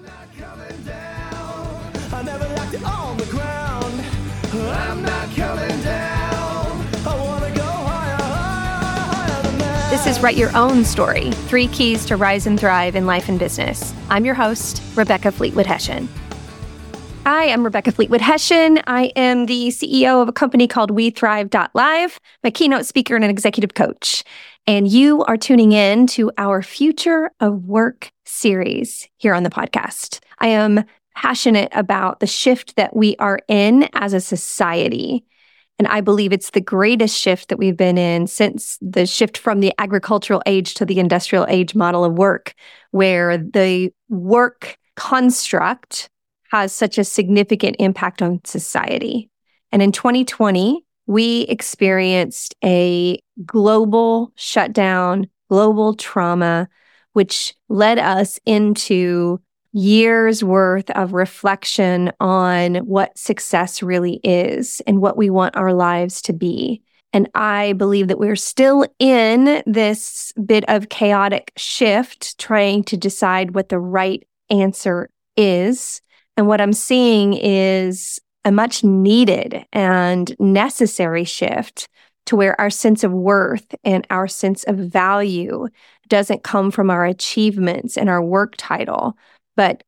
I'm not coming down. I never liked it on the ground. I'm not coming down. I want to go higher, higher, higher than that. This is Write Your Own Story, 3 keys to rise and thrive in life and business. I'm your host, Rebecca Fleetwood-Hessian. Hi, I'm Rebecca Fleetwood-Hessian. I am the CEO of a company called WeThrive.Live. I'm a keynote speaker and an executive coach. And you are tuning in to our Future of Work series here on the podcast. I am passionate about the shift that we are in as a society. And I believe it's the greatest shift that we've been in since the shift from the agricultural age to the industrial age model of work, where the work construct has such a significant impact on society. And in 2020, we experienced a global shutdown, global trauma, which led us into years worth of reflection on what success really is and what we want our lives to be. And I believe that we're still in this bit of chaotic shift, trying to decide what the right answer is. And what I'm seeing is a much needed and necessary shift to where our sense of worth and our sense of value doesn't come from our achievements and our work title, but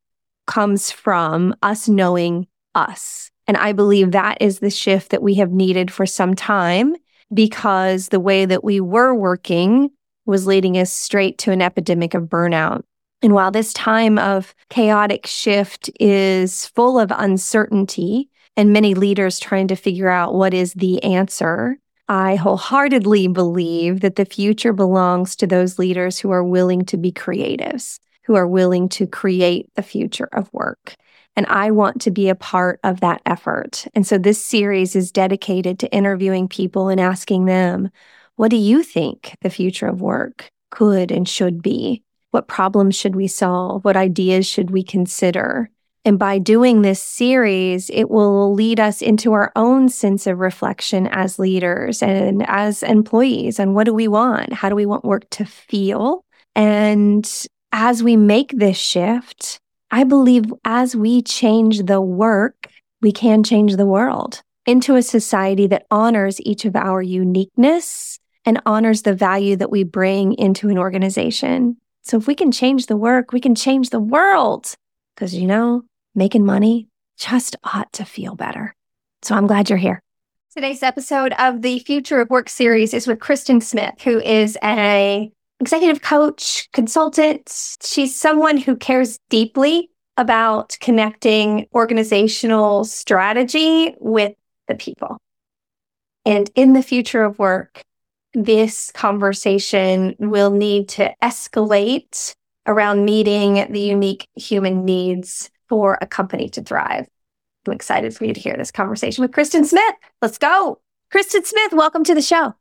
comes from us knowing us. And I believe that is the shift that we have needed for some time, because the way that we were working was leading us straight to an epidemic of burnout. And while this time of chaotic shift is full of uncertainty and many leaders trying to figure out what is the answer, I wholeheartedly believe that the future belongs to those leaders who are willing to be creatives, who are willing to create the future of work. And I want to be a part of that effort. And so this series is dedicated to interviewing people and asking them, what do you think the future of work could and should be? What problems should we solve? What ideas should we consider? And by doing this series, it will lead us into our own sense of reflection as leaders and as employees. And what do we want? How do we want work to feel? And as we make this shift, I believe as we change the work, we can change the world into a society that honors each of our uniqueness and honors the value that we bring into an organization. So if we can change the work, we can change the world. Because, making money just ought to feel better. So I'm glad you're here. Today's episode of the Future of Work series is with Kristen Smith, who is an executive coach, consultant. She's someone who cares deeply about connecting organizational strategy with the people. And in the future of work, this conversation will need to escalate around meeting the unique human needs for a company to thrive. I'm excited for you to hear this conversation with Kristen Smith. Let's go. Kristen Smith, welcome to the show.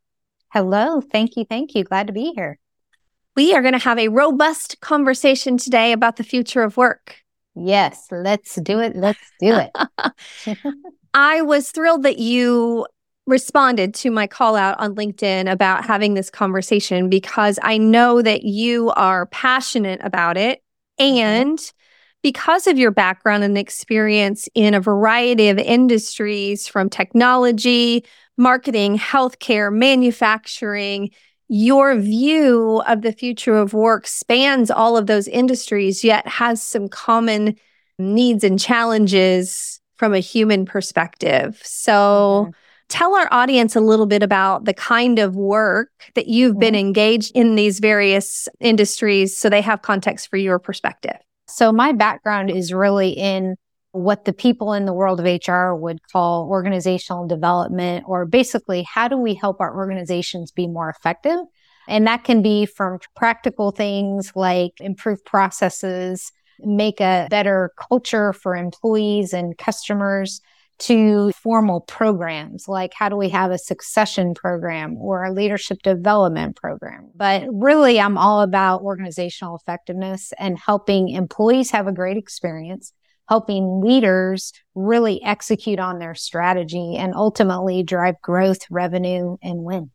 Hello. Thank you. Thank you. Glad to be here. We are going to have a robust conversation today about the future of work. Yes, let's do it. Let's do it. I was thrilled that you responded to my call out on LinkedIn about having this conversation, because I know that you are passionate about it. And because of your background and experience in a variety of industries, from technology, marketing, healthcare, manufacturing, your view of the future of work spans all of those industries, yet has some common needs and challenges from a human perspective. So tell our audience a little bit about the kind of work that you've been engaged in these various industries, so they have context for your perspective. So my background is really in what the people in the world of HR would call organizational development, or basically, how do we help our organizations be more effective? And that can be from practical things like improve processes, make a better culture for employees and customers, to formal programs, like how do we have a succession program or a leadership development program. But really, I'm all about organizational effectiveness and helping employees have a great experience, helping leaders really execute on their strategy and ultimately drive growth, revenue, and win.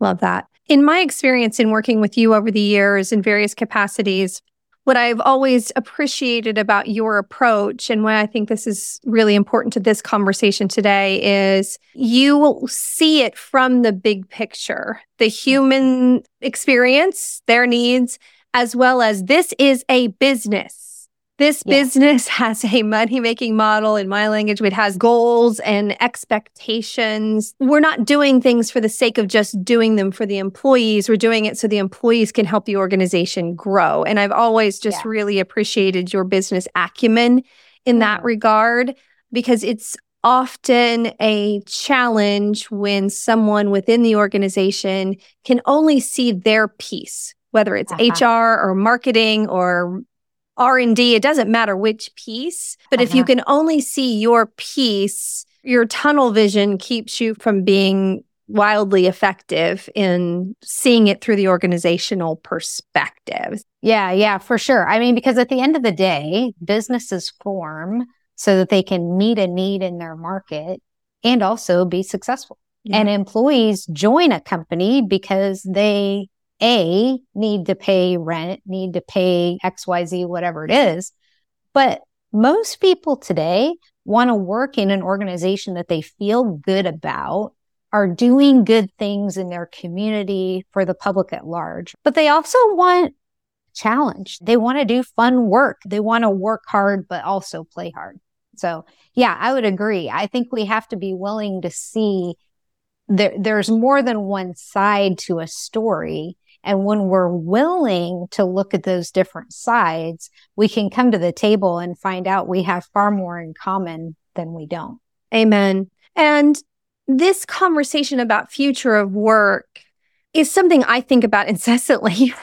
Love that. In my experience in working with you over the years in various capacities, what I've always appreciated about your approach and why I think this is really important to this conversation today is you will see it from the big picture, the human experience, their needs, as well as this is a business. This business has a money-making model. In my language, it has goals and expectations. We're not doing things for the sake of just doing them for the employees. We're doing it so the employees can help the organization grow. And I've always just really appreciated your business acumen in that regard, because it's often a challenge when someone within the organization can only see their piece, whether it's HR or marketing or R&D, it doesn't matter which piece. But if you can only see your piece, your tunnel vision keeps you from being wildly effective in seeing it through the organizational perspective. Yeah, for sure. I mean, because at the end of the day, businesses form so that they can meet a need in their market and also be successful. Yeah. And employees join a company because they need to pay rent, need to pay XYZ, whatever it is. But most people today want to work in an organization that they feel good about, are doing good things in their community for the public at large. But they also want challenge. They want to do fun work. They want to work hard, but also play hard. So yeah, I would agree. I think we have to be willing to see there's more than one side to a story. And when we're willing to look at those different sides, we can come to the table and find out we have far more in common than we don't. Amen. And this conversation about future of work is something I think about incessantly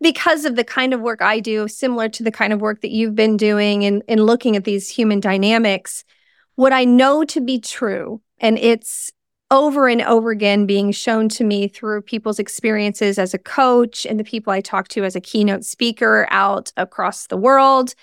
because of the kind of work I do, similar to the kind of work that you've been doing in looking at these human dynamics. What I know to be true, and it's over and over again being shown to me through people's experiences as a coach and the people I talk to as a keynote speaker out across the world,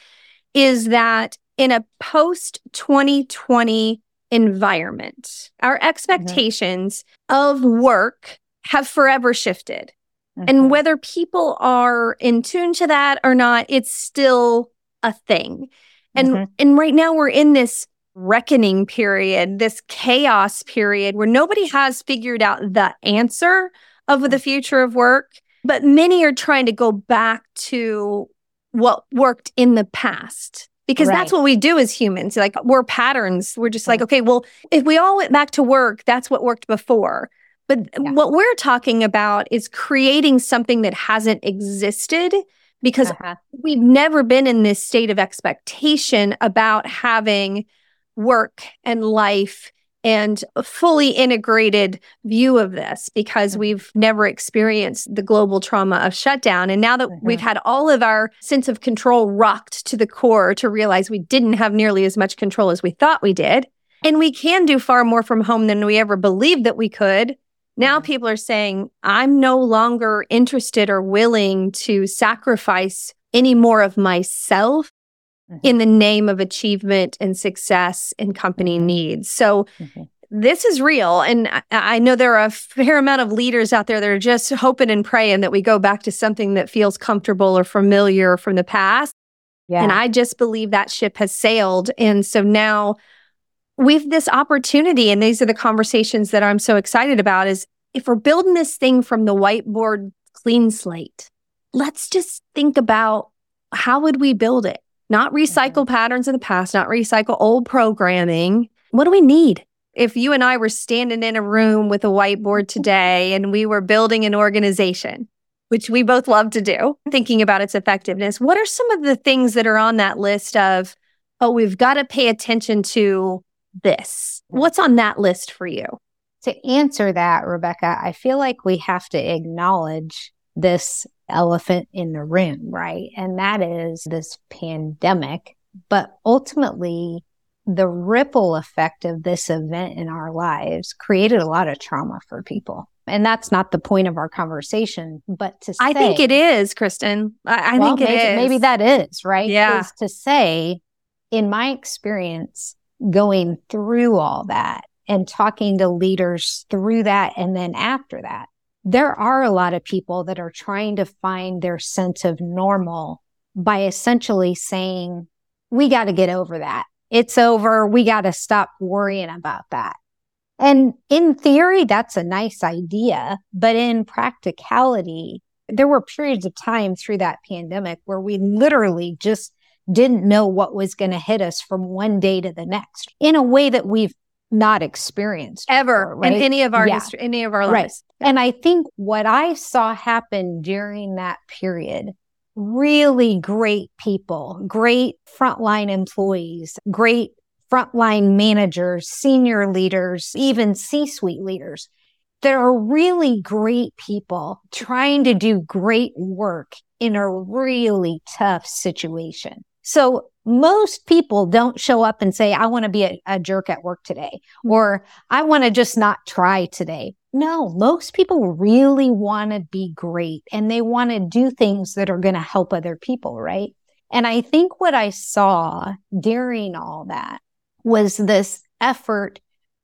is that in a post-2020 environment, our expectations of work have forever shifted. And whether people are in tune to that or not, it's still a thing. And right now we're in this reckoning period, this chaos period where nobody has figured out the answer of the future of work, but many are trying to go back to what worked in the past, because that's what we do as humans. Like, we're patterns. We're just like, okay, well, if we all went back to work, that's what worked before. But what we're talking about is creating something that hasn't existed, because we've never been in this state of expectation about having work and life and a fully integrated view of this, because we've never experienced the global trauma of shutdown. And now that we've had all of our sense of control rocked to the core to realize we didn't have nearly as much control as we thought we did, and we can do far more from home than we ever believed that we could. Now people are saying, I'm no longer interested or willing to sacrifice any more of myself in the name of achievement and success and company needs. So this is real. And I know there are a fair amount of leaders out there that are just hoping and praying that we go back to something that feels comfortable or familiar from the past. Yeah. And I just believe that ship has sailed. And so now we've this opportunity, and these are the conversations that I'm so excited about, is if we're building this thing from the whiteboard clean slate, let's just think about how would we build it? Not recycle patterns of the past, not recycle old programming. What do we need? If you and I were standing in a room with a whiteboard today and we were building an organization, which we both love to do, thinking about its effectiveness, what are some of the things that are on that list of, oh, we've got to pay attention to this? What's on that list for you? To answer that, Rebecca, I feel like we have to acknowledge this elephant in the room, right? And that is this pandemic, but ultimately the ripple effect of this event in our lives created a lot of trauma for people. And that's not the point of our conversation, but to say— I think it is, Kristen. I think it is. Maybe that is, right? Yeah. Is to say, in my experience, going through all that and talking to leaders through that and then after that, there are a lot of people that are trying to find their sense of normal by essentially saying, we got to get over that. It's over. We got to stop worrying about that. And in theory, that's a nice idea. But in practicality, there were periods of time through that pandemic where we literally just didn't know what was going to hit us from one day to the next in a way that we've not experienced ever before, right? In any of our history, any of our lives. Right. Yeah. And I think what I saw happen during that period, really great people, great frontline employees, great frontline managers, senior leaders, even C-suite leaders, that are really great people trying to do great work in a really tough situation. So most people don't show up and say, I want to be a jerk at work today, or I want to just not try today. No, most people really want to be great and they want to do things that are going to help other people, right? And I think what I saw during all that was this effort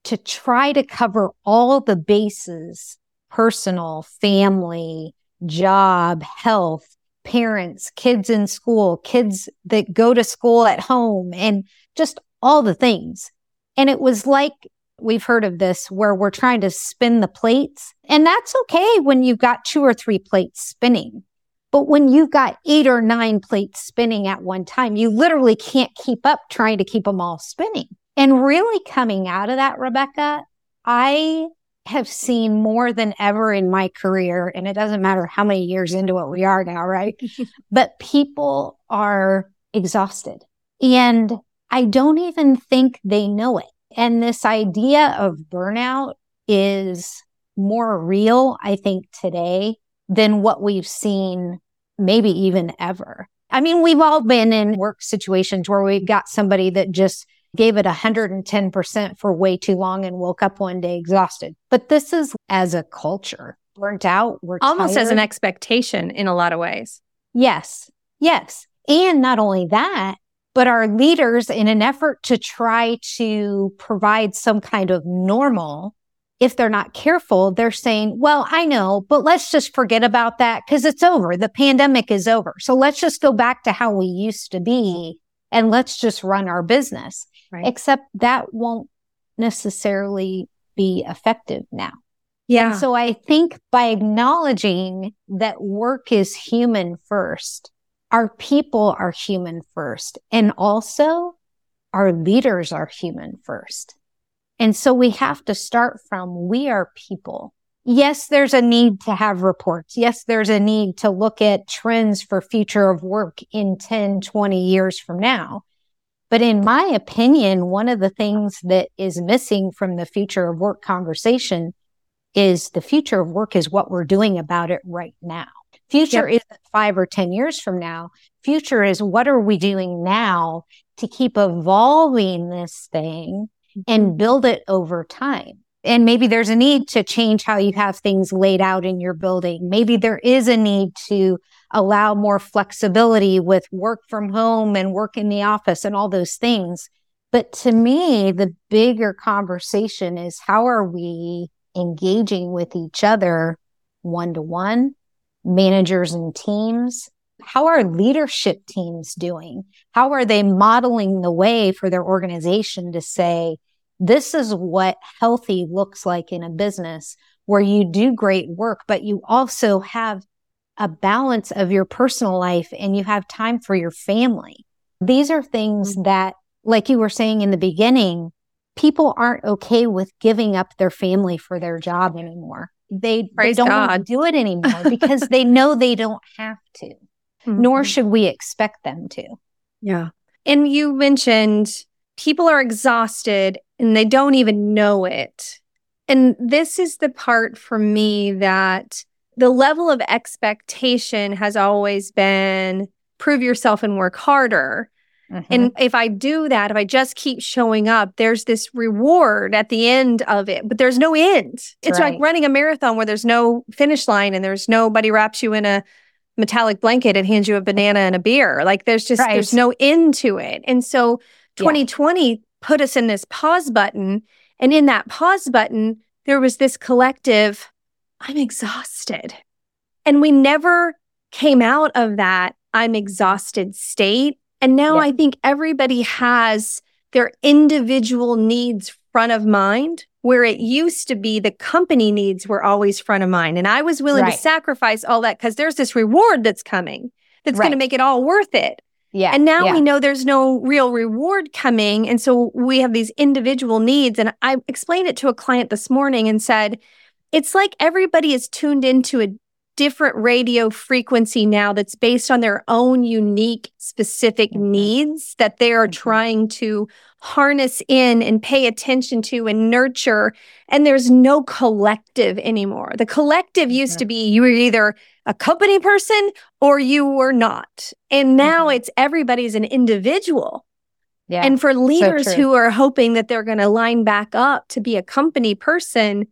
to try to cover all the bases, personal, family, job, health, parents, kids in school, kids that go to school at home, and just all the things. And it was like, we've heard of this where we're trying to spin the plates, and that's okay when you've got 2 or 3 plates spinning. But when you've got 8 or 9 plates spinning at one time, you literally can't keep up trying to keep them all spinning. And really coming out of that, Rebecca, I have seen more than ever in my career, and it doesn't matter how many years into it we are now, right? But people are exhausted. And I don't even think they know it. And this idea of burnout is more real, I think, today than what we've seen maybe even ever. I mean, we've all been in work situations where we've got somebody that just gave it 110% for way too long and woke up one day exhausted. But this is as a culture, burnt out, we're almost tired. As an expectation in a lot of ways. Yes, yes. And not only that, but our leaders, in an effort to try to provide some kind of normal, if they're not careful, they're saying, well, I know, but let's just forget about that because it's over. The pandemic is over. So let's just go back to how we used to be and let's just run our business. Right. Except that won't necessarily be effective now. Yeah. And so I think by acknowledging that work is human first, our people are human first, and also our leaders are human first. And so we have to start from, we are people. Yes, there's a need to have reports. Yes, there's a need to look at trends for future of work in 10, 20 years from now. But in my opinion, one of the things that is missing from the future of work conversation is the future of work is what we're doing about it right now. Future isn't 5 or 10 years from now. Future is, what are we doing now to keep evolving this thing and build it over time? And maybe there's a need to change how you have things laid out in your building. Maybe there is a need to allow more flexibility with work from home and work in the office and all those things. But to me, the bigger conversation is, how are we engaging with each other one-to-one? Managers and teams, how are leadership teams doing? How are they modeling the way for their organization to say, this is what healthy looks like in a business where you do great work, but you also have a balance of your personal life and you have time for your family. These are things that, like you were saying in the beginning, people aren't okay with giving up their family for their job anymore. They don't want to do it anymore because they know they don't have to, nor should we expect them to. Yeah. And you mentioned people are exhausted and they don't even know it. And this is the part for me that the level of expectation has always been, prove yourself and work harder. And if I do that, if I just keep showing up, there's this reward at the end of it, but there's no end. It's right. Like running a marathon where there's no finish line and there's nobody wraps you in a metallic blanket and hands you a banana and a beer. Like there's just, there's no end to it. And so 2020 put us in this pause button. And in that pause button, there was this collective, I'm exhausted. And we never came out of that I'm exhausted state. And now I think everybody has their individual needs front of mind, where it used to be the company needs were always front of mind. And I was willing to sacrifice all that because there's this reward that's coming that's going to make it all worth it. Yeah. And now we know there's no real reward coming. And so we have these individual needs. And I explained it to a client this morning and said, it's like everybody is tuned into a different radio frequency now that's based on their own unique, specific needs that they are trying to harness in and pay attention to and nurture. And there's no collective anymore. The collective used to be you were either a company person or you were not. And now it's everybody's an individual. Yeah, and for leaders who are hoping that they're going to line back up to be a company person,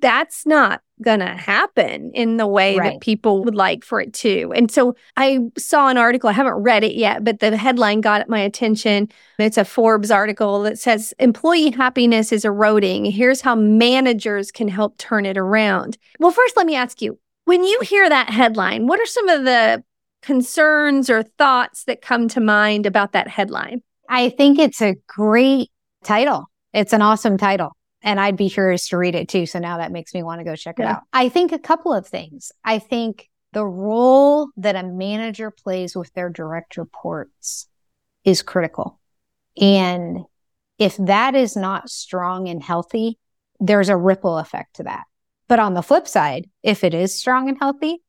that's not going to happen in the way that people would like for it to. And so I saw an article, I haven't read it yet, but the headline got my attention. It's a Forbes article that says, employee happiness is eroding. Here's how managers can help turn it around. Well, first, let me ask you, when you hear that headline, what are some of the concerns or thoughts that come to mind about that headline? I think it's a great title. It's an awesome title. And I'd be curious to read it too. So now that makes me want to go check it out. I think a couple of things. I think the role that a manager plays with their direct reports is critical. And if that is not strong and healthy, there's a ripple effect to that. But on the flip side, if it is strong and healthy,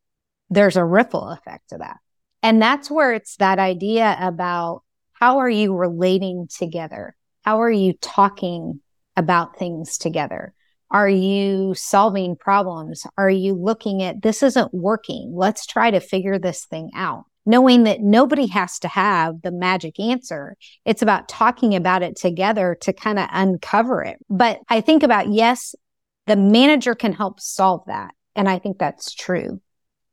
there's a ripple effect to that. And that's where it's that idea about how are you relating together? How are you talking about things together? Are you solving problems? Are you looking at this isn't working? Let's try to figure this thing out. Knowing that nobody has to have the magic answer. It's about talking about it together to kind of uncover it. But I think about, yes, the manager can help solve that. And I think that's true.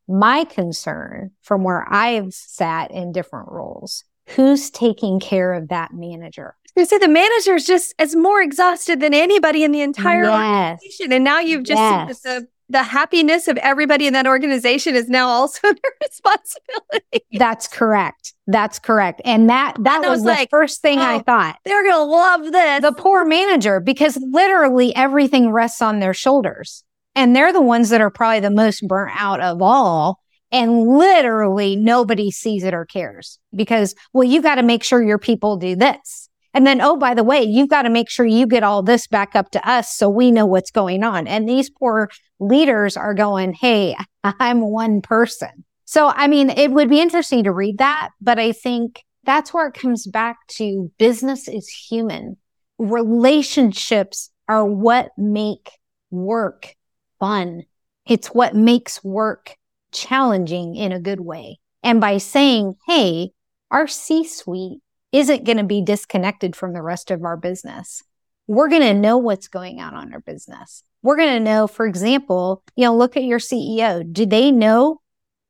My concern from where I've sat in different roles, who's taking care of that manager? You say the manager is just as more exhausted than anybody in the entire organization. And now you've just said that the happiness of everybody in that organization is now also their responsibility. That's correct. That's correct. And that was like, the first thing I thought. They're going to love this. The poor manager, because literally everything rests on their shoulders. And they're the ones that are probably the most burnt out of all. And literally nobody sees it or cares because, well, you got to make sure your people do this. And then, oh, by the way, you've got to make sure you get all this back up to us so we know what's going on. And these poor leaders are going, hey, I'm one person. So, I mean, it would be interesting to read that, but I think that's where it comes back to business is human. Relationships are what make work fun. It's what makes work challenging in a good way. And by saying, hey, our C-suite isn't going to be disconnected from the rest of our business. We're going to know what's going on in our business. We're going to know, for example, you know, look at your CEO. Do they know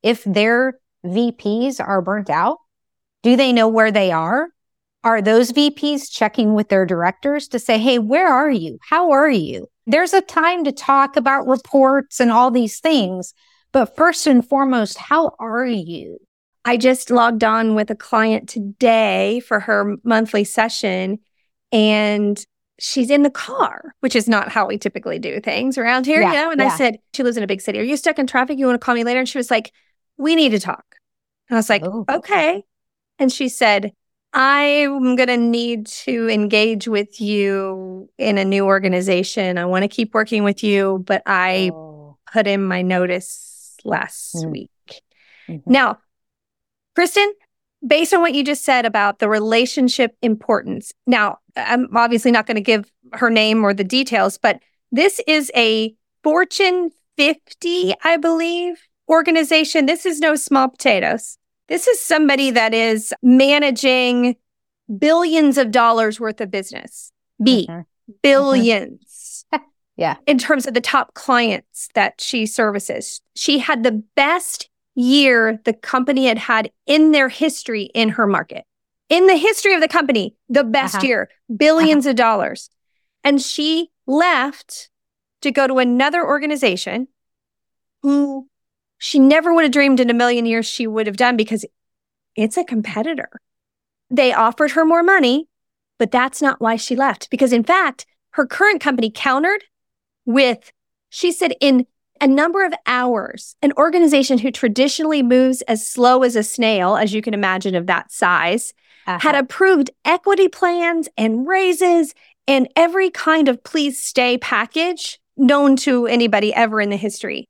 if their VPs are burnt out? Do they know where they are? Are those VPs checking with their directors to say, hey, where are you? How are you? There's a time to talk about reports and all these things, but first and foremost, how are you? I just logged on with a client today for her monthly session, and she's in the car, which is not how we typically do things around here, you know? And I said, she lives in a big city. Are you stuck in traffic? You want to call me later? And she was like, we need to talk. And I was like, okay. And she said, I'm going to need to engage with you in a new organization. I want to keep working with you, but I put in my notice last week. Now, Kristen, based on what you just said about the relationship importance, now, I'm obviously not going to give her name or the details, but this is a Fortune 50, I believe, organization. This is no small potatoes. This is somebody that is managing billions of dollars worth of business. Billions. Yeah. In terms of the top clients that she services. She had the best year the company had in their history in her market. In the history of the company, the best year, billions of dollars. And she left to go to another organization who she never would have dreamed in a million years she would have done because it's a competitor. They offered her more money, but that's not why she left. Because in fact, her current company countered with, she said, in a number of hours, an organization who traditionally moves as slow as a snail, as you can imagine of that size, had approved equity plans and raises and every kind of please stay package known to anybody ever in the history.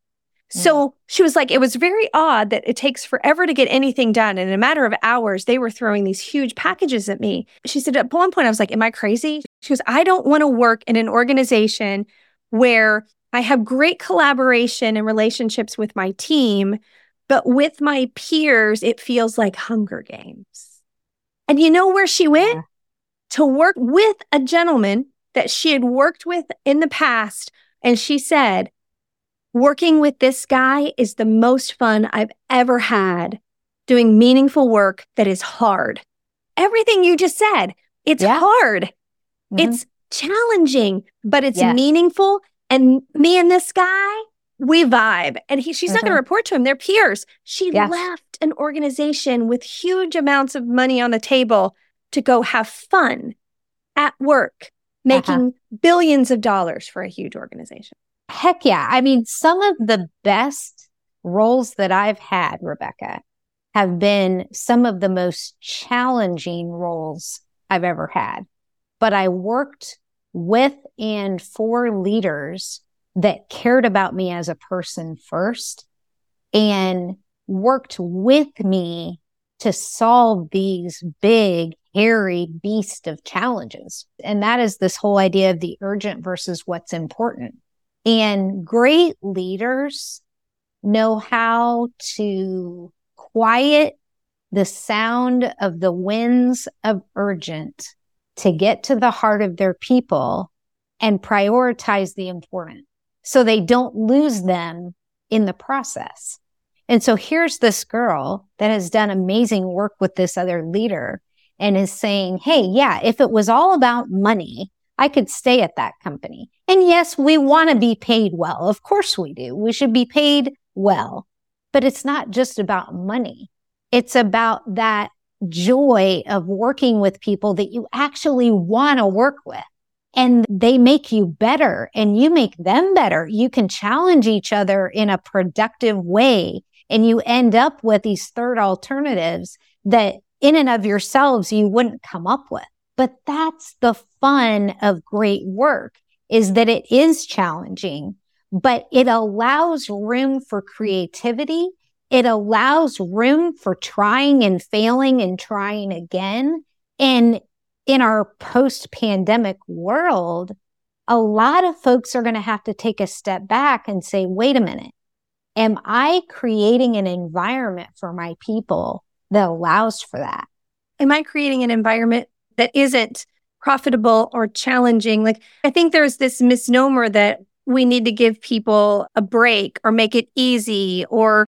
So she was like, it was very odd that it takes forever to get anything done. And in a matter of hours, they were throwing these huge packages at me. She said, at one point, I was like, am I crazy? She goes, I don't want to work in an organization where I have great collaboration and relationships with my team, but with my peers, it feels like Hunger Games. And you know where she went? Yeah. To work with a gentleman that she had worked with in the past. And she said, working with this guy is the most fun I've ever had doing meaningful work that is hard. Everything you just said, it's hard. Mm-hmm. It's challenging, but it's meaningful. And me and this guy, we vibe. And she's not going to report to him. They're peers. She left an organization with huge amounts of money on the table to go have fun at work, making billions of dollars for a huge organization. Heck yeah. I mean, some of the best roles that I've had, Rebecca, have been some of the most challenging roles I've ever had. But I worked with and for leaders that cared about me as a person first and worked with me to solve these big, hairy beast of challenges. And that is this whole idea of the urgent versus what's important. And great leaders know how to quiet the sound of the winds of urgent to get to the heart of their people and prioritize the important so they don't lose them in the process. And so here's this girl that has done amazing work with this other leader and is saying, hey, yeah, if it was all about money, I could stay at that company. And yes, we want to be paid well. Of course we do. We should be paid well. But it's not just about money. It's about that joy of working with people that you actually want to work with. And they make you better and you make them better. You can challenge each other in a productive way. And you end up with these third alternatives that in and of yourselves, you wouldn't come up with. But that's the fun of great work, is that it is challenging, but it allows room for creativity. It allows room for trying and failing and trying again. And in our post-pandemic world, a lot of folks are going to have to take a step back and say, wait a minute, am I creating an environment for my people that allows for that? Am I creating an environment that isn't profitable or challenging? Like, I think there's this misnomer that we need to give people a break or make it easy, or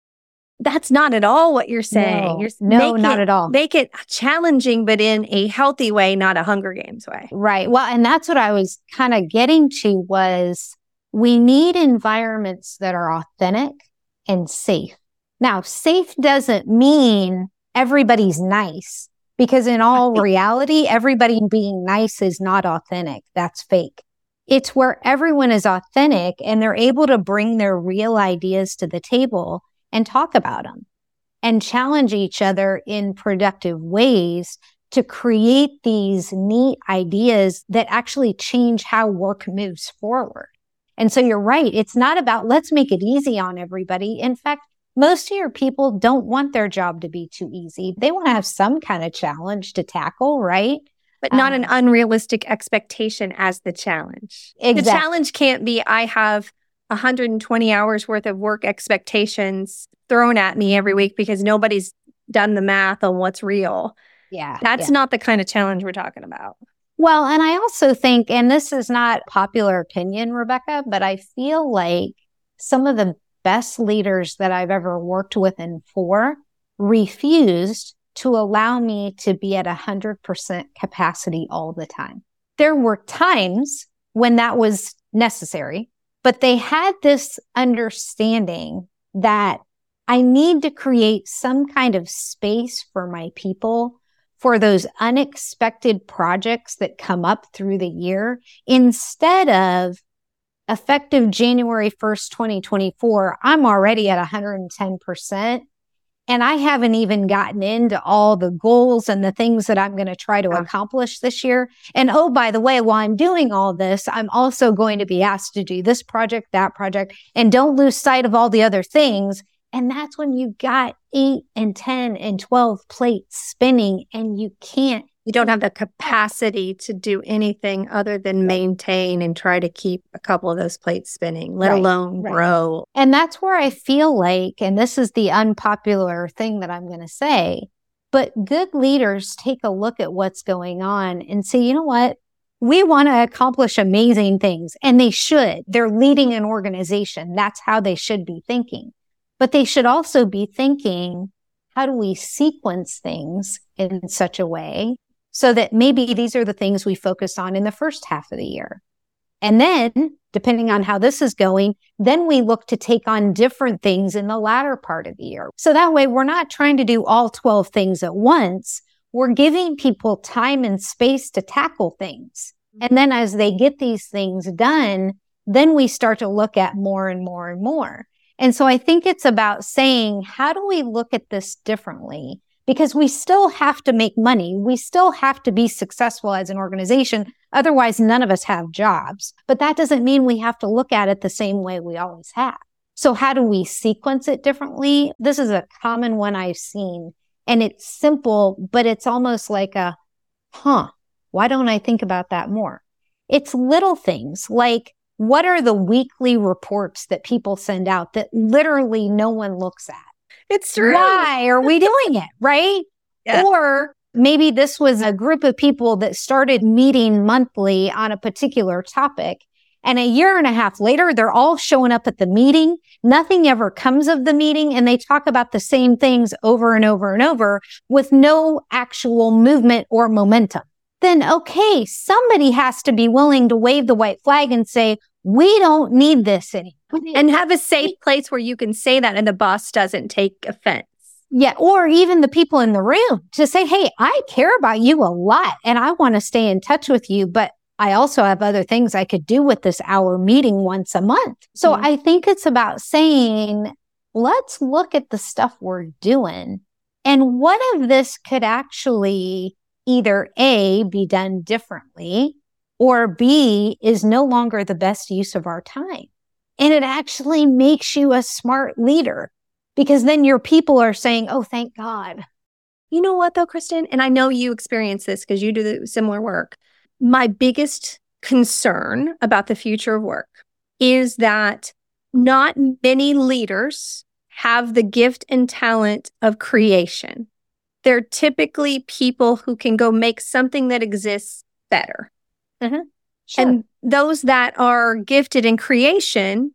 that's not at all what you're saying. No, not at all. Make it challenging, but in a healthy way, not a Hunger Games way. Right. Well, and that's what I was kind of getting to was we need environments that are authentic and safe. Now, safe doesn't mean everybody's nice. Because in all reality, everybody being nice is not authentic. That's fake. It's where everyone is authentic and they're able to bring their real ideas to the table and talk about them and challenge each other in productive ways to create these neat ideas that actually change how work moves forward. And so you're right. It's not about let's make it easy on everybody. In fact, most of your people don't want their job to be too easy. They want to have some kind of challenge to tackle, right? But not an unrealistic expectation as the challenge. Exactly. The challenge can't be, I have 120 hours worth of work expectations thrown at me every week because nobody's done the math on what's real. Yeah. That's not the kind of challenge we're talking about. Well, and I also think, and this is not popular opinion, Rebecca, but I feel like some of the best leaders that I've ever worked with and for refused to allow me to be at 100% capacity all the time. There were times when that was necessary, but they had this understanding that I need to create some kind of space for my people for those unexpected projects that come up through the year, instead of effective January 1st, 2024, I'm already at 110%. And I haven't even gotten into all the goals and the things that I'm going to try to accomplish this year. And oh, by the way, while I'm doing all this, I'm also going to be asked to do this project, that project, and don't lose sight of all the other things. And that's when you got 8 and 10 and 12 plates spinning, and you don't have the capacity to do anything other than maintain and try to keep a couple of those plates spinning, let alone grow. And that's where I feel like, and this is the unpopular thing that I'm going to say, but good leaders take a look at what's going on and say, you know what? We want to accomplish amazing things, and they should. They're leading an organization. That's how they should be thinking. But they should also be thinking, how do we sequence things in such a way so that maybe these are the things we focus on in the first half of the year? And then, depending on how this is going, then we look to take on different things in the latter part of the year. So that way, we're not trying to do all 12 things at once. We're giving people time and space to tackle things. And then as they get these things done, then we start to look at more and more and more. And so I think it's about saying, how do we look at this differently? Because we still have to make money. We still have to be successful as an organization. Otherwise, none of us have jobs. But that doesn't mean we have to look at it the same way we always have. So how do we sequence it differently? This is a common one I've seen. And it's simple, but it's almost like a, why don't I think about that more? It's little things like, what are the weekly reports that people send out that literally no one looks at? It's true. Why are we doing it, right? Yeah. Or maybe this was a group of people that started meeting monthly on a particular topic. And a year and a half later, they're all showing up at the meeting. Nothing ever comes of the meeting. And they talk about the same things over and over and over with no actual movement or momentum. Then, okay, somebody has to be willing to wave the white flag and say, we don't need this anymore. And have a safe place where you can say that and the boss doesn't take offense. Yeah, or even the people in the room to say, hey, I care about you a lot and I want to stay in touch with you, but I also have other things I could do with this hour meeting once a month. So I think it's about saying, let's look at the stuff we're doing and what of this could actually either A, be done differently, or B, is no longer the best use of our time. And it actually makes you a smart leader because then your people are saying, oh, thank God. You know what though, Kristen? And I know you experience this because you do the similar work. My biggest concern about the future of work is that not many leaders have the gift and talent of creation. They're typically people who can go make something that exists better. Sure. And those that are gifted in creation,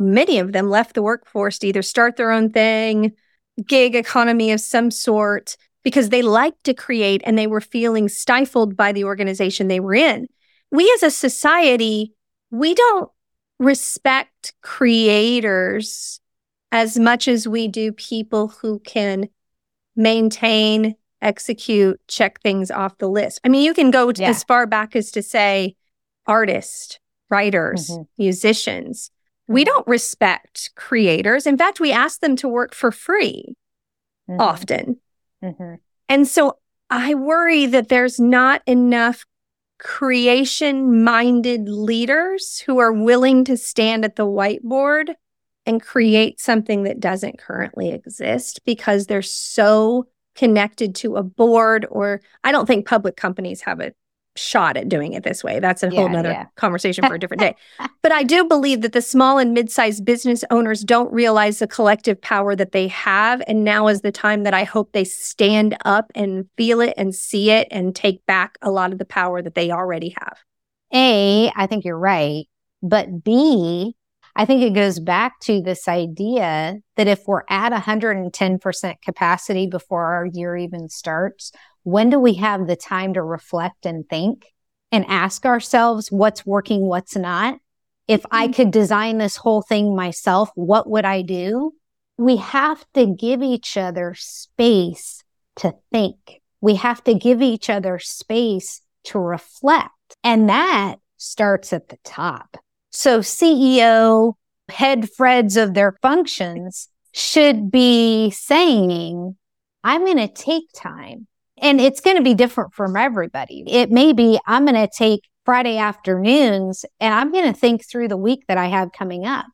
many of them left the workforce to either start their own thing, gig economy of some sort, because they liked to create and they were feeling stifled by the organization they were in. We as a society, we don't respect creators as much as we do people who can maintain, execute, check things off the list. I mean, you can go as far back as to say, artists, writers, musicians. We don't respect creators. In fact, we ask them to work for free often. And so I worry that there's not enough creation-minded leaders who are willing to stand at the whiteboard and create something that doesn't currently exist because they're so connected to a board, or I don't think public companies have a shot at doing it this way. That's a whole nother conversation for a different day. But I do believe that the small and mid-sized business owners don't realize the collective power that they have. And now is the time that I hope they stand up and feel it and see it and take back a lot of the power that they already have. A, I think you're right. But B, I think it goes back to this idea that if we're at 110% capacity before our year even starts, when do we have the time to reflect and think and ask ourselves what's working, what's not? If I could design this whole thing myself, what would I do? we have to give each other space to think. We have to give each other space to reflect. And that starts at the top. So CEO, head freds of their functions should be saying, I'm going to take time. And it's going to be different from everybody. It may be, I'm going to take Friday afternoons and I'm going to think through the week that I have coming up.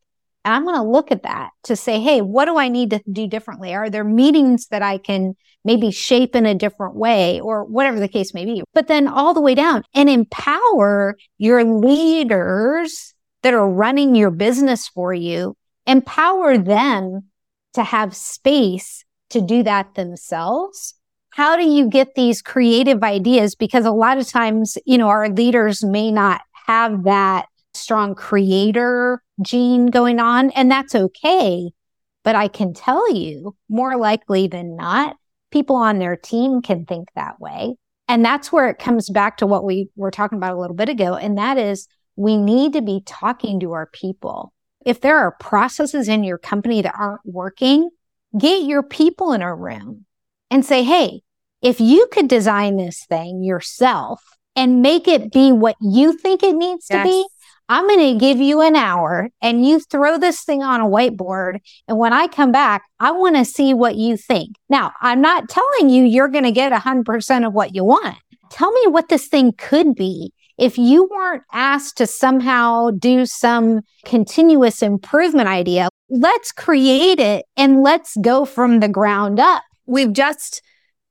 And I'm going to look at that to say, hey, what do I need to do differently? Are there meetings that I can maybe shape in a different way or whatever the case may be? But then all the way down and empower your leaders that are running your business for you, empower them to have space to do that themselves. How do you get these creative ideas? Because a lot of times, you know, our leaders may not have that strong creator gene going on, and that's okay. But I can tell you, more likely than not, people on their team can think that way. And that's where it comes back to what we were talking about a little bit ago. And that is, we need to be talking to our people. If there are processes in your company that aren't working, get your people in a room and say, hey, if you could design this thing yourself and make it be what you think it needs to be, I'm going to give you an hour and you throw this thing on a whiteboard. And when I come back, I want to see what you think. Now, I'm not telling you you're going to get 100% of what you want. Tell me what this thing could be. If you weren't asked to somehow do some continuous improvement idea, let's create it and let's go from the ground up. We've just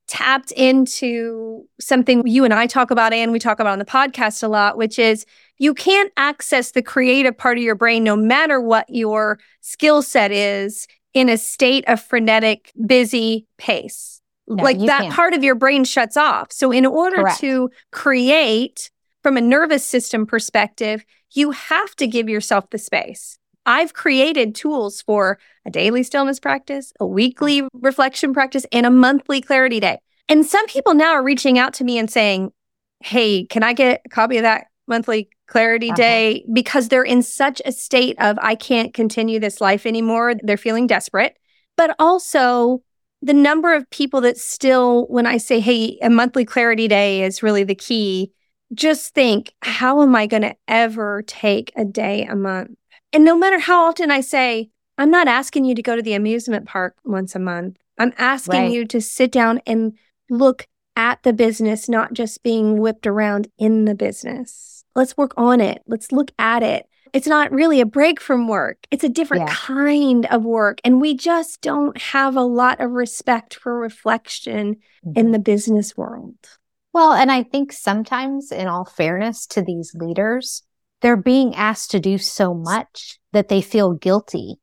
tapped into something you and I talk about, and we talk about on the podcast a lot, which is you can't access the creative part of your brain, no matter what your skill set is, in a state of frenetic, busy pace. No, like that can't. Part of your brain shuts off. So in order to create from a nervous system perspective, you have to give yourself the space. I've created tools for a daily stillness practice, a weekly reflection practice, and a monthly clarity day. And some people now are reaching out to me and saying, hey, can I get a copy of that monthly clarity day? Because they're in such a state of, I can't continue this life anymore. They're feeling desperate. But also the number of people that still, when I say, hey, a monthly clarity day is really the key, just think, how am I going to ever take a day a month? And no matter how often I say, I'm not asking you to go to the amusement park once a month. I'm asking you to sit down and look at the business, not just being whipped around in the business. Let's work on it. Let's look at it. It's not really a break from work. It's a different kind of work. And we just don't have a lot of respect for reflection in the business world. Well, and I think sometimes, in all fairness to these leaders, they're being asked to do so much that they feel guilty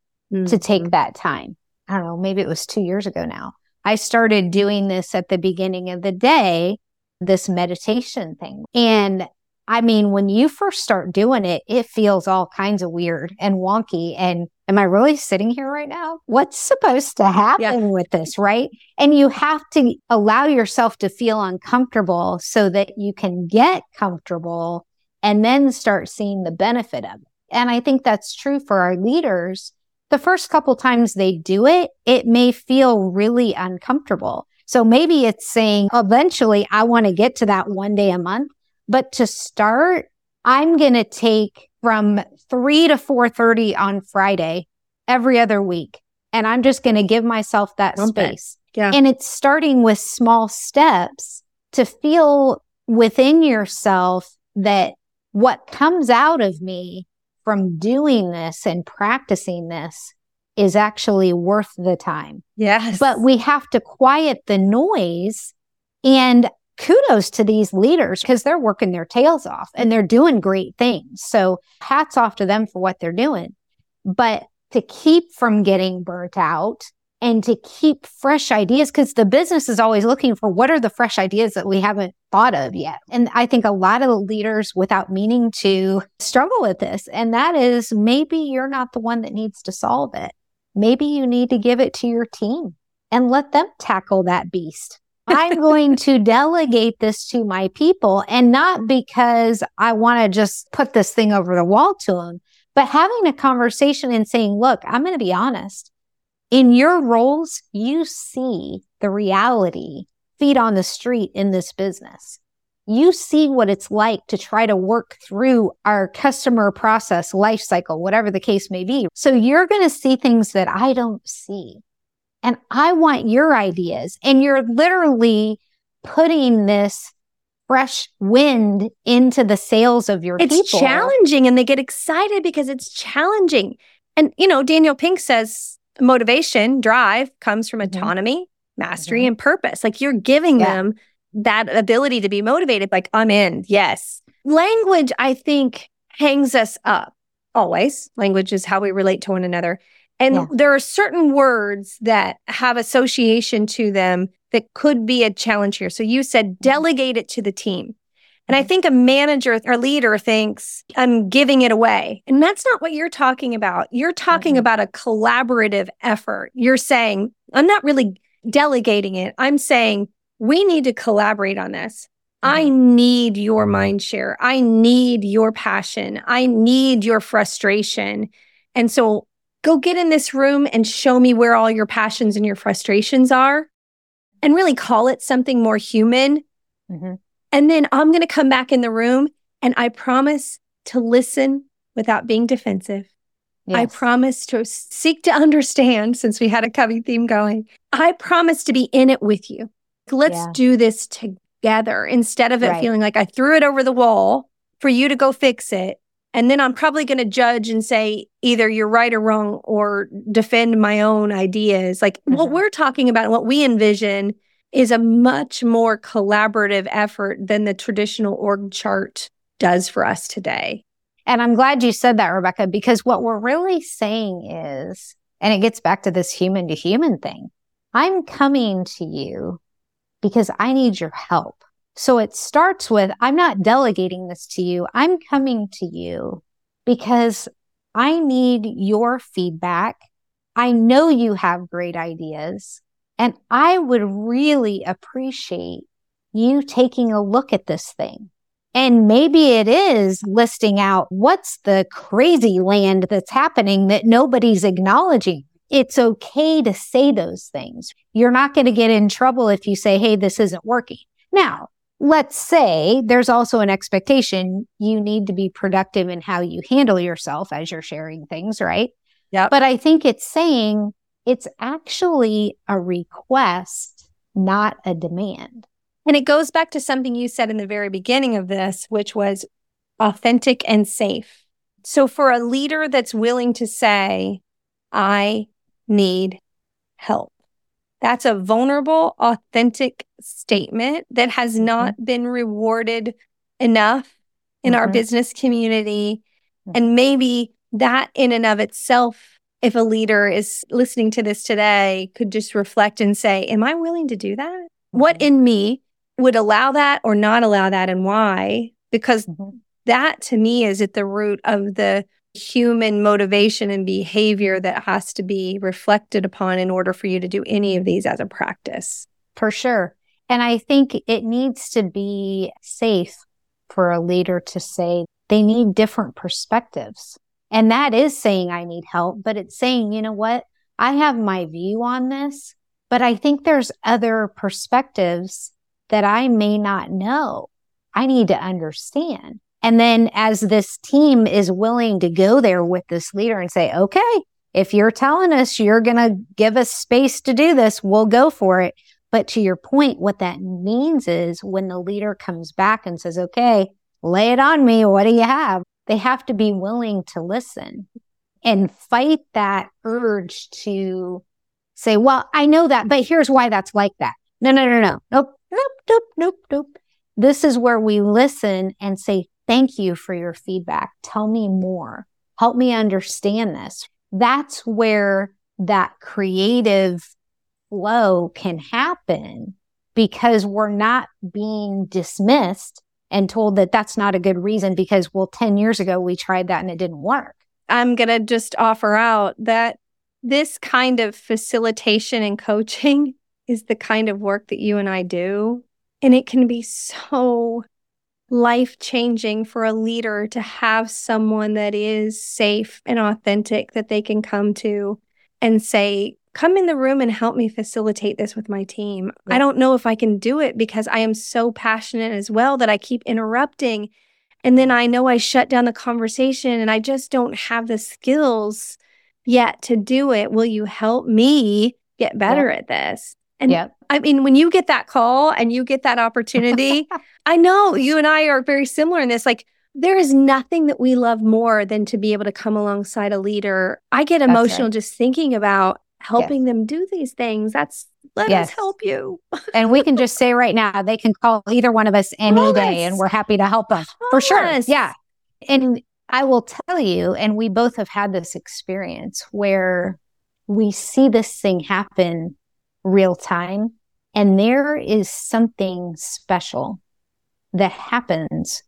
to take that time. I don't know, maybe it was 2 years ago now. I started doing this at the beginning of the day, this meditation thing. And I mean, when you first start doing it, it feels all kinds of weird and wonky. And am I really sitting here right now? What's supposed to happen with this, right? And you have to allow yourself to feel uncomfortable so that you can get comfortable and then start seeing the benefit of it. And I think that's true for our leaders. The first couple times they do it, it may feel really uncomfortable. So maybe it's saying, eventually, I want to get to that one day a month. But to start, I'm going to take from 3 to 4:30 on Friday every other week. And I'm just going to give myself that space. Yeah. And it's starting with small steps to feel within yourself that what comes out of me from doing this and practicing this is actually worth the time. Yes. But we have to quiet the noise, and kudos to these leaders because they're working their tails off and they're doing great things. So hats off to them for what they're doing. But to keep from getting burnt out and to keep fresh ideas, because the business is always looking for what are the fresh ideas that we haven't thought of yet. And I think a lot of the leaders, without meaning to, struggle with this. And that is, maybe you're not the one that needs to solve it. Maybe you need to give it to your team and let them tackle that beast. I'm going to delegate this to my people, and not because I want to just put this thing over the wall to them, but having a conversation and saying, look, I'm going to be honest. in your roles, you see the reality feet on the street in this business. You see what it's like to try to work through our customer process, life cycle, whatever the case may be. So you're going to see things that I don't see. And I want your ideas. And you're literally putting this fresh wind into the sails of your people. It's challenging, and they get excited because it's challenging. And, you know, Daniel Pink says motivation, drive comes from autonomy, mastery, and purpose. Like you're giving them that ability to be motivated. Like, I'm in. Yes. Language, I think, hangs us up always. Language is how we relate to one another. And there are certain words that have association to them that could be a challenge here. So you said delegate it to the team. And I think a manager or leader thinks, I'm giving it away. And that's not what you're talking about. You're talking about a collaborative effort. You're saying, I'm not really delegating it. I'm saying, we need to collaborate on this. I need your mind share. I need your passion. I need your frustration. And so go get in this room and show me where all your passions and your frustrations are, and really call it something more human. And then I'm going to come back in the room, and I promise to listen without being defensive. Yes. I promise to seek to understand, since we had a Covey theme going. I promise to be in it with you. Let's do this together instead of it feeling like I threw it over the wall for you to go fix it. And then I'm probably going to judge and say either you're right or wrong, or defend my own ideas. Like what we're talking about and what we envision is a much more collaborative effort than the traditional org chart does for us today. And I'm glad you said that, Rebecca, because what we're really saying is, and it gets back to this human to human thing, I'm coming to you because I need your help. So it starts with, I'm not delegating this to you. I'm coming to you because I need your feedback. I know you have great ideas, and I would really appreciate you taking a look at this thing. And maybe it is listing out what's the crazy land that's happening that nobody's acknowledging. It's okay to say those things. You're not going to get in trouble if you say, hey, this isn't working. Now, let's say there's also an expectation you need to be productive in how you handle yourself as you're sharing things, right? Yep. But I think it's saying it's actually a request, not a demand. And it goes back to something you said in the very beginning of this, which was authentic and safe. So for a leader that's willing to say, I need help, that's a vulnerable, authentic statement that has not been rewarded enough in our business community. And maybe that in and of itself, if a leader is listening to this today, could just reflect and say, am I willing to do that? What in me would allow that or not allow that, and why? Because that to me is at the root of the human motivation and behavior that has to be reflected upon in order for you to do any of these as a practice. For sure. And I think it needs to be safe for a leader to say they need different perspectives. And that is saying I need help, but it's saying, you know what, I have my view on this, but I think there's other perspectives that I may not know. I need to understand. And then as this team is willing to go there with this leader and say, okay, if you're telling us you're going to give us space to do this, we'll go for it. But to your point, what that means is when the leader comes back and says, okay, lay it on me. What do you have? They have to be willing to listen and fight that urge to say, well, I know that, but here's why that's like that. No. This is where we listen and say, thank you for your feedback. Tell me more. Help me understand this. That's where that creative flow can happen, because we're not being dismissed and told that that's not a good reason because, well, 10 years ago, we tried that and it didn't work. I'm going to just offer out that this kind of facilitation and coaching is the kind of work that you and I do. And it can be so life-changing for a leader to have someone that is safe and authentic that they can come to and say, come in the room and help me facilitate this with my team. Right. I don't know if I can do it because I am so passionate as well that I keep interrupting. And then I know I shut down the conversation and I just don't have the skills yet to do it. Will you help me get better at this? And I mean, when you get that call and you get that opportunity, I know you and I are very similar in this. Like, there is nothing that we love more than to be able to come alongside a leader. I get emotional just thinking about helping them do these things. That's let us help you. And we can just say right now, they can call either one of us any day and we're happy to help them for sure. Yeah. And I will tell you, and we both have had this experience where we see this thing happen real time. And there is something special that happens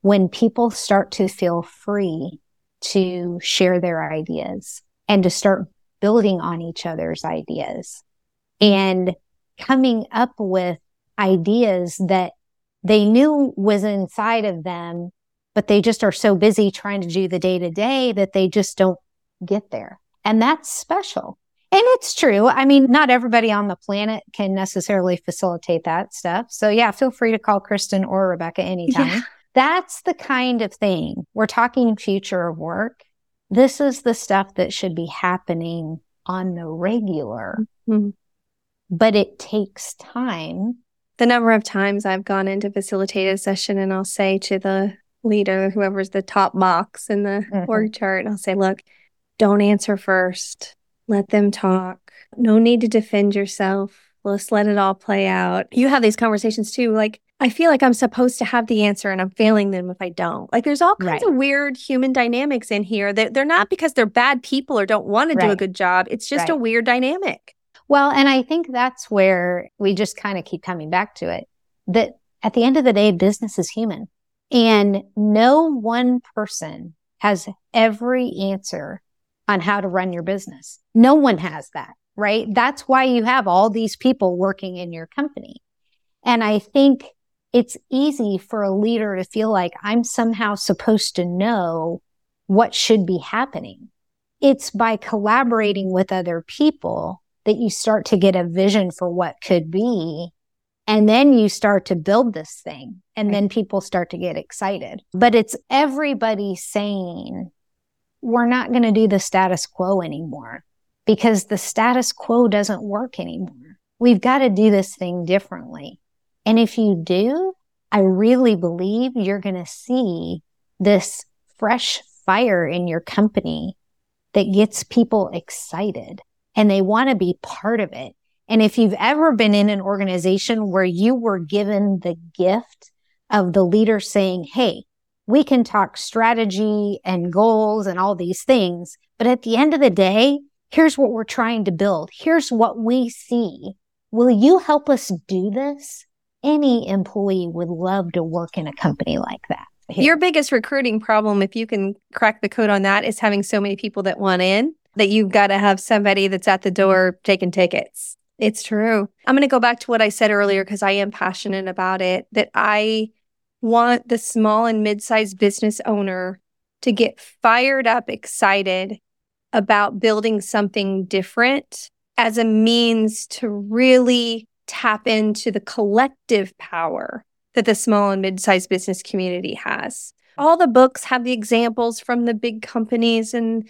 when people start to feel free to share their ideas and to start building on each other's ideas and coming up with ideas that they knew was inside of them, but they just are so busy trying to do the day to day that they just don't get there. And that's special. And it's true. I mean, not everybody on the planet can necessarily facilitate that stuff. So yeah, feel free to call Kristen or Rebecca anytime. Yeah. That's the kind of thing. We're talking future of work. This is the stuff that should be happening on the regular, but it takes time. The number of times I've gone in to facilitate a session and I'll say to the leader, whoever's the top box in the org chart, and I'll say, look, don't answer first. Let them talk. No need to defend yourself. Let's let it all play out. You have these conversations too. Like, I feel like I'm supposed to have the answer and I'm failing them if I don't. Like, there's all kinds of weird human dynamics in here that they're not because they're bad people or don't want to do a good job. It's just a weird dynamic. Well, and I think that's where we just kind of keep coming back to it, that at the end of the day, business is human and no one person has every answer on how to run your business. No one has that, right? That's why you have all these people working in your company. And I think it's easy for a leader to feel like I'm somehow supposed to know what should be happening. It's by collaborating with other people that you start to get a vision for what could be. And then you start to build this thing. And then people start to get excited. But it's everybody saying, we're not going to do the status quo anymore because the status quo doesn't work anymore. We've got to do this thing differently. And if you do, I really believe you're going to see this fresh fire in your company that gets people excited and they want to be part of it. And if you've ever been in an organization where you were given the gift of the leader saying, hey, we can talk strategy and goals and all these things, but at the end of the day, here's what we're trying to build. Here's what we see. Will you help us do this? Any employee would love to work in a company like that. Here. Your biggest recruiting problem, if you can crack the code on that, is having so many people that want in that you've got to have somebody that's at the door taking tickets. It's true. I'm going to go back to what I said earlier because I am passionate about it, that I want the small and mid-sized business owner to get fired up, excited about building something different as a means to really tap into the collective power that the small and mid-sized business community has. All the books have the examples from the big companies, and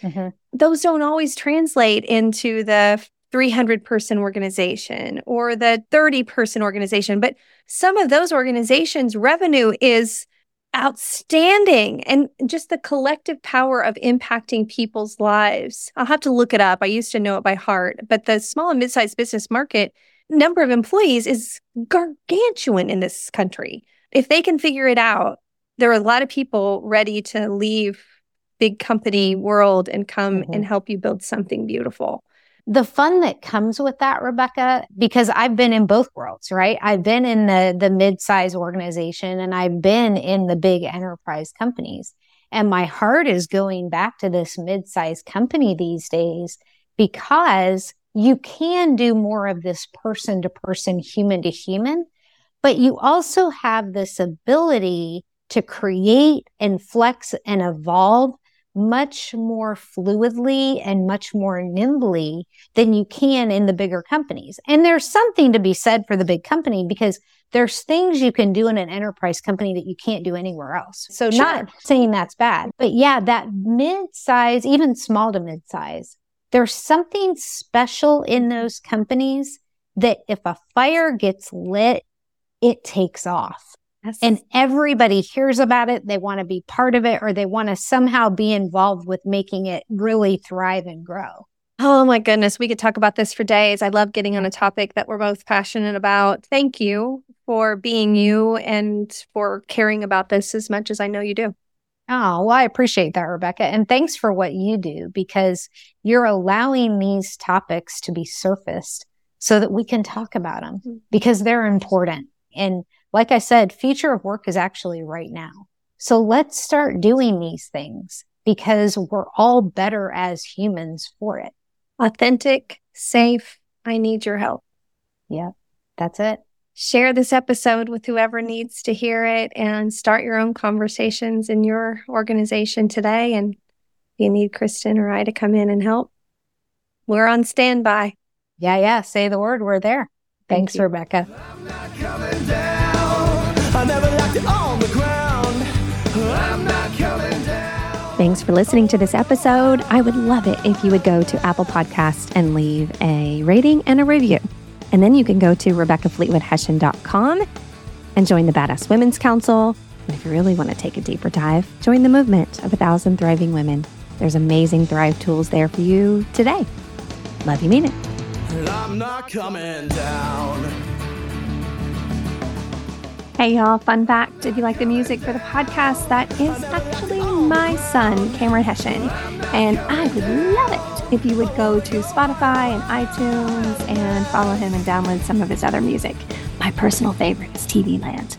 those don't always translate into the 300-person organization or the 30-person organization. But some of those organizations' revenue is outstanding, and just the collective power of impacting people's lives. I'll have to look it up. I used to know it by heart, but the small and mid-sized business market number of employees is gargantuan in this country. If they can figure it out, there are a lot of people ready to leave big company world and come and help you build something beautiful. The fun that comes with that, Rebecca, because I've been in both worlds, right? I've been in the mid-size organization and I've been in the big enterprise companies. And my heart is going back to this mid-size company these days because you can do more of this person-to-person, human-to-human, but you also have this ability to create and flex and evolve much more fluidly and much more nimbly than you can in the bigger companies. And there's something to be said for the big company, because there's things you can do in an enterprise company that you can't do anywhere else. So sure. Not saying that's bad, but yeah, that mid-size, even small to mid-size, there's something special in those companies that if a fire gets lit, it takes off. Yes. And everybody hears about it. They want to be part of it, or they want to somehow be involved with making it really thrive and grow. Oh my goodness. We could talk about this for days. I love getting on a topic that we're both passionate about. Thank you for being you and for caring about this as much as I know you do. Oh, well, I appreciate that, Rebecca. And thanks for what you do, because you're allowing these topics to be surfaced so that we can talk about them, because they're important. And like I said, future of work is actually right now. So let's start doing these things, because we're all better as humans for it. Authentic, safe. I need your help. Yeah, that's it. Share this episode with whoever needs to hear it, and start your own conversations in your organization today. And if you need Kristen or I to come in and help, we're on standby. Yeah. Say the word. We're there. Thanks, Rebecca. I'm not coming down. I never left it on the ground. I'm not coming down. Thanks for listening to this episode. I would love it if you would go to Apple Podcasts and leave a rating and a review. And then you can go to RebeccaFleetwoodHessian.com and join the Badass Women's Council. And if you really want to take a deeper dive, join the movement of 1,000 thriving women. There's amazing Thrive tools there for you today. Love you, mean it. And I'm not coming down. Hey, y'all. Fun fact. If you like the music for the podcast, that is actually my son, Cameron Hessian. And I would love it if you would go to Spotify and iTunes and follow him and download some of his other music. My personal favorite is TV Land.